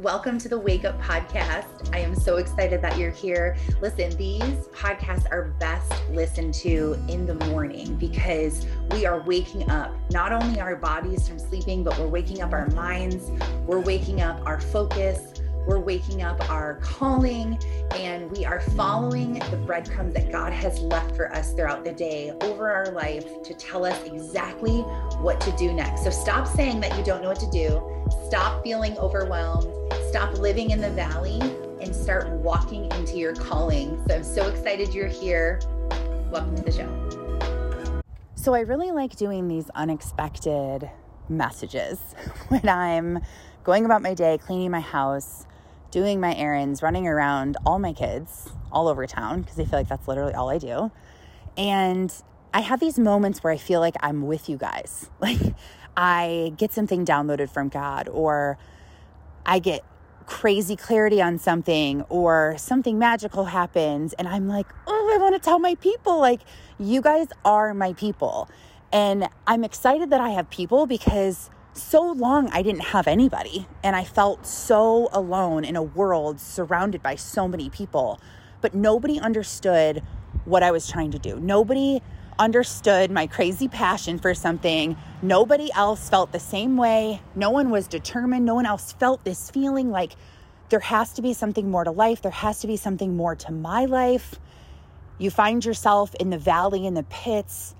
Welcome to the Wake Up Podcast. I am so excited that you're here. Listen, these podcasts are best listened to in the morning because we are waking up not only our bodies from sleeping, but we're waking up our minds, we're waking up our focus, we're waking up our calling, and we are following the breadcrumbs that God has left for us throughout the day over our life to tell us exactly what to do next. So stop saying that you don't know what to do. Stop feeling overwhelmed. Stop living in the valley and start walking into your calling. So I'm so excited you're here. Welcome to the show. So I really like doing these unexpected messages when I'm going about my day, cleaning my house, doing my errands, running around all my kids all over town because I feel like that's literally all I do. And I have these moments where I feel like I'm with you guys. Like I get something downloaded from God, or I get crazy clarity on something, or something magical happens. And I'm like, oh, I want to tell my people, like, you guys are my people. And I'm excited that I have people because so long I didn't have anybody, and I felt so alone in a world surrounded by so many people, but nobody understood what I was trying to do. Nobody understood my crazy passion for something. Nobody else felt the same way. No one was determined. No one else felt this feeling like there has to be something more to life. There has to be something more to my life. You find yourself in the valley, in the pits,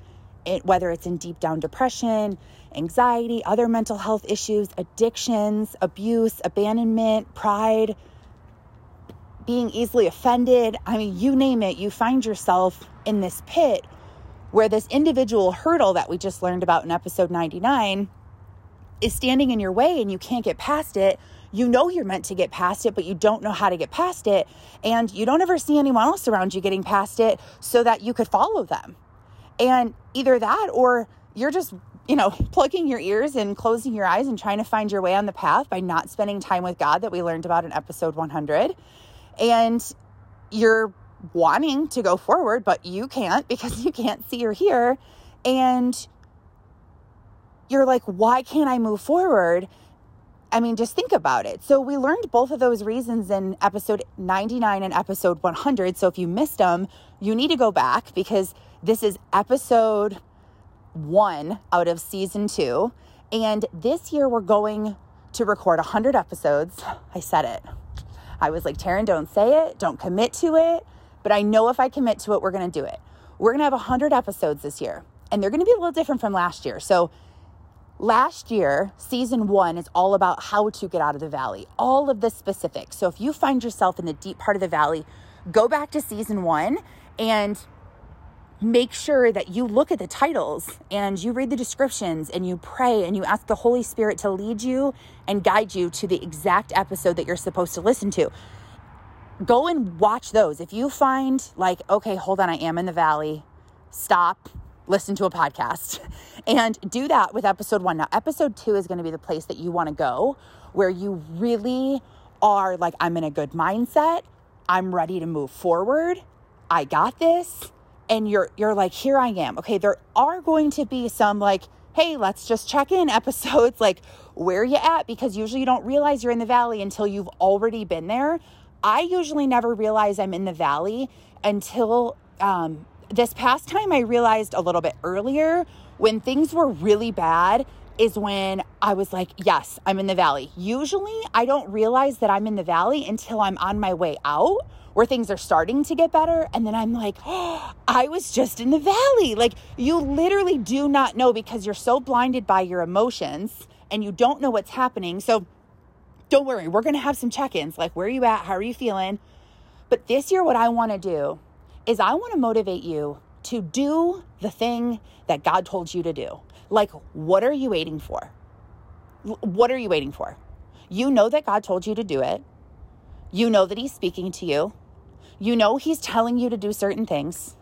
whether it's in deep down depression, anxiety, other mental health issues, addictions, abuse, abandonment, pride, being easily offended. I mean, you name it, you find yourself in this pit where this individual hurdle that we just learned about in episode 99 is standing in your way and you can't get past it. You know you're meant to get past it, but you don't know how to get past it. And you don't ever see anyone else around you getting past it so that you could follow them. And either that, or you're just, plugging your ears and closing your eyes and trying to find your way on the path by not spending time with God that we learned about in episode 100. And you're wanting to go forward, but you can't because you can't see or hear. And you're like, why can't I move forward? I mean, just think about it. So we learned both of those reasons in episode 99 and episode 100. So if you missed them, you need to go back because this is episode 1 out of season 2. And this year we're going to record 100 episodes. I said it. I was like, Taryn, don't say it. Don't commit to it. But I know if I commit to it, we're going to do it. We're going to have 100 episodes this year. And they're going to be a little different from last year. So last year, season 1 is all about how to get out of the valley, all of the specifics. So if you find yourself in the deep part of the valley, go back to season 1 and make sure that you look at the titles and you read the descriptions and you pray and you ask the Holy Spirit to lead you and guide you to the exact episode that you're supposed to listen to. Go and watch those. If you find like, okay, hold on, I am in the valley, stop. Listen to a podcast and do that with episode 1. Now, episode 2 is going to be the place that you want to go where you really are like, I'm in a good mindset. I'm ready to move forward. I got this. And you're like, here I am. Okay. There are going to be some like, hey, let's just check in episodes. Like, where are you at? Because usually you don't realize you're in the valley until you've already been there. I usually never realize I'm in the valley until, this past time I realized a little bit earlier when things were really bad is when I was like, yes, I'm in the valley. Usually I don't realize that I'm in the valley until I'm on my way out where things are starting to get better. And then I'm like, oh, I was just in the valley. Like you literally do not know because you're so blinded by your emotions and you don't know what's happening. So don't worry. We're going to have some check-ins. Like, where are you at? How are you feeling? But this year, what I want to do is I want to motivate you to do the thing that God told you to do. Like, what are you waiting for? What are you waiting for? You know that God told you to do it. You know that he's speaking to you. You know he's telling you to do certain things.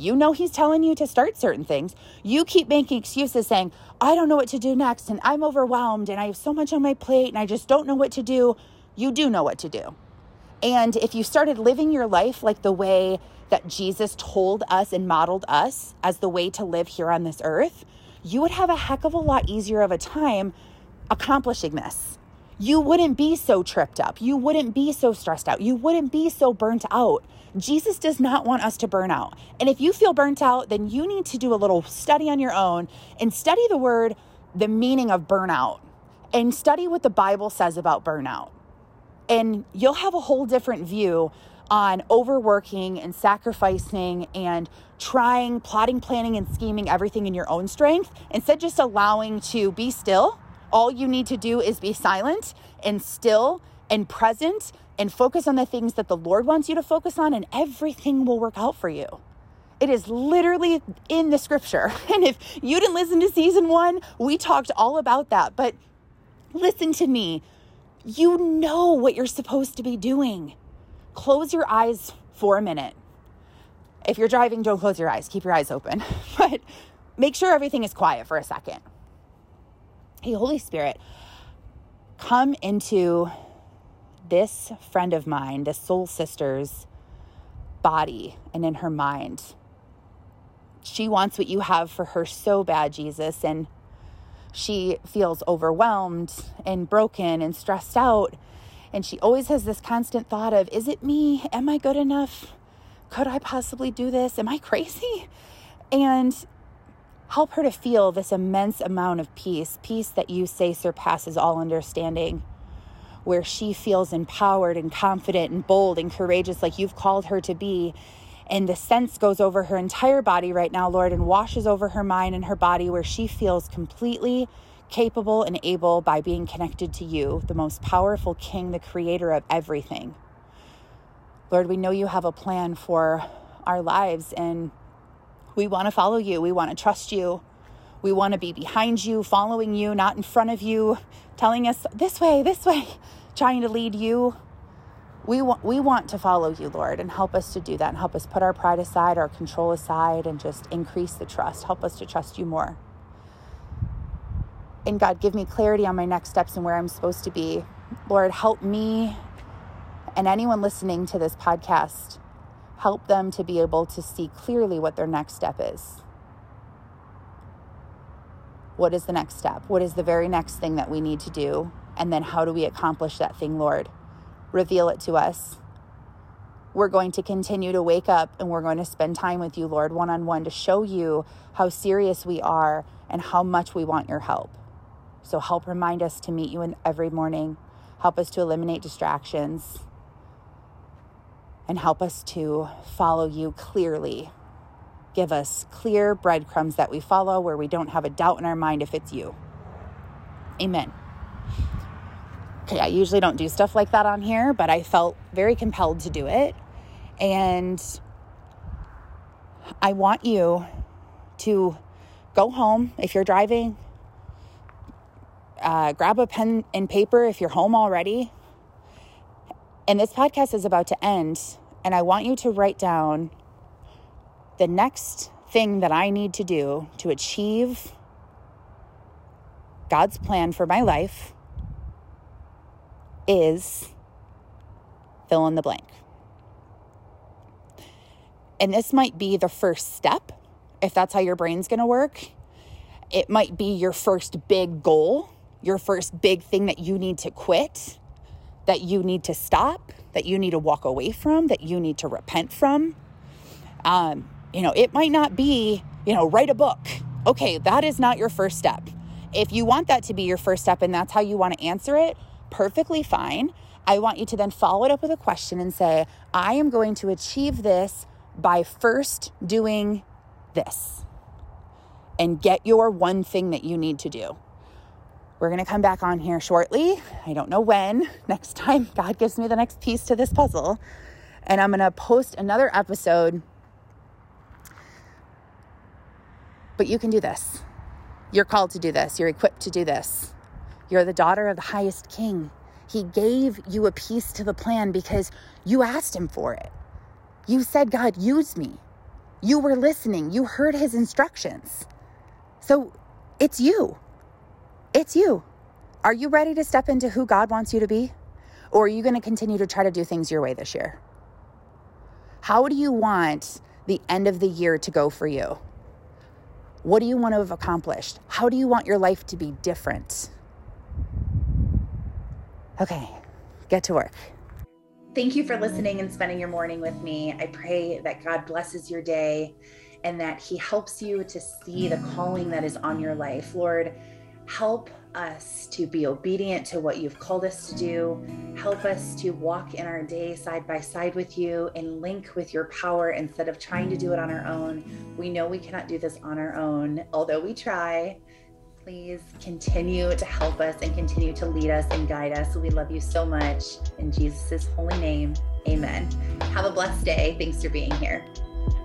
You know he's telling you to start certain things. You keep making excuses saying, I don't know what to do next, and I'm overwhelmed, and I have so much on my plate, and I just don't know what to do. You do know what to do. And if you started living your life like the way that Jesus told us and modeled us as the way to live here on this earth, you would have a heck of a lot easier of a time accomplishing this. you wouldn't be so tripped up. You wouldn't be so stressed out. You wouldn't be so burnt out. Jesus does not want us to burn out. And if you feel burnt out, then you need to do a little study on your own and study the word, the meaning of burnout, and study what the Bible says about burnout. And you'll have a whole different view on overworking and sacrificing and trying, plotting, planning, and scheming everything in your own strength, instead just allowing to be still. All you need to do is be silent and still and present and focus on the things that the Lord wants you to focus on, and everything will work out for you. It is literally in the scripture. And if you didn't listen to season one, we talked all about that. But listen to me. You know what you're supposed to be doing. Close your eyes for a minute. If you're driving, don't close your eyes. Keep your eyes open. But make sure everything is quiet for a second. Hey, Holy Spirit, come into this friend of mine, this soul sister's body and in her mind. She wants what you have for her so bad, Jesus, and she feels overwhelmed and broken and stressed out. And she always has this constant thought of, is it me? Am I good enough? Could I possibly do this? Am I crazy? And help her to feel this immense amount of peace, peace that you say surpasses all understanding, where she feels empowered and confident and bold and courageous like you've called her to be. And the sense goes over her entire body right now, Lord, and washes over her mind and her body, where she feels completely capable and able by being connected to you, the most powerful King, the creator of everything. Lord, we know you have a plan for our lives, and we want to follow you. We want to trust you. We want to be behind you, following you, not in front of you, telling us this way, trying to lead you. We want to follow you, Lord, and help us to do that, and help us put our pride aside, our control aside, and just increase the trust. Help us to trust you more. And God, give me clarity on my next steps and where I'm supposed to be. Lord, help me and anyone listening to this podcast, help them to be able to see clearly what their next step is. What is the next step? What is the very next thing that we need to do? And then how do we accomplish that thing, Lord? Reveal it to us. We're going to continue to wake up, and we're going to spend time with you, Lord, one-on-one, to show you how serious we are and how much we want your help. So help remind us to meet you in every morning. Help us to eliminate distractions, and help us to follow you clearly. Give us clear breadcrumbs that we follow, where we don't have a doubt in our mind if it's you. Amen. Okay, I usually don't do stuff like that on here, but I felt very compelled to do it. And I want you to go home if you're driving. Grab a pen and paper if you're home already. And this podcast is about to end, and I want you to write down the next thing that I need to do to achieve God's plan for my life is fill in the blank. And this might be the first step, if that's how your brain's going to work. It might be your first big goal, your first big thing that you need to quit, that you need to stop, that you need to walk away from, that you need to repent from. It might not be, write a book. Okay, that is not your first step. If you want that to be your first step and that's how you want to answer it, perfectly fine. I want you to then follow it up with a question and say, I am going to achieve this by first doing this. And get your one thing that you need to do. We're going to come back on here shortly. I don't know when. Next time God gives me the next piece to this puzzle. And I'm going to post another episode. But you can do this. You're called to do this. You're equipped to do this. You're the daughter of the highest King. He gave you a piece to the plan because you asked him for it. You said, God, use me. You were listening. You heard his instructions. So it's you. It's you. Are you ready to step into who God wants you to be? Or are you going to continue to try to do things your way this year? How do you want the end of the year to go for you? What do you want to have accomplished? How do you want your life to be different? Okay, get to work. Thank you for listening and spending your morning with me. I pray that God blesses your day and that He helps you to see the calling that is on your life. Lord, help us to be obedient to what You've called us to do. Help us to walk in our day side by side with You and link with Your power instead of trying to do it on our own. We know we cannot do this on our own, although we try. Please continue to help us and continue to lead us and guide us. We love You so much. In Jesus' holy name, amen. Have a blessed day. Thanks for being here.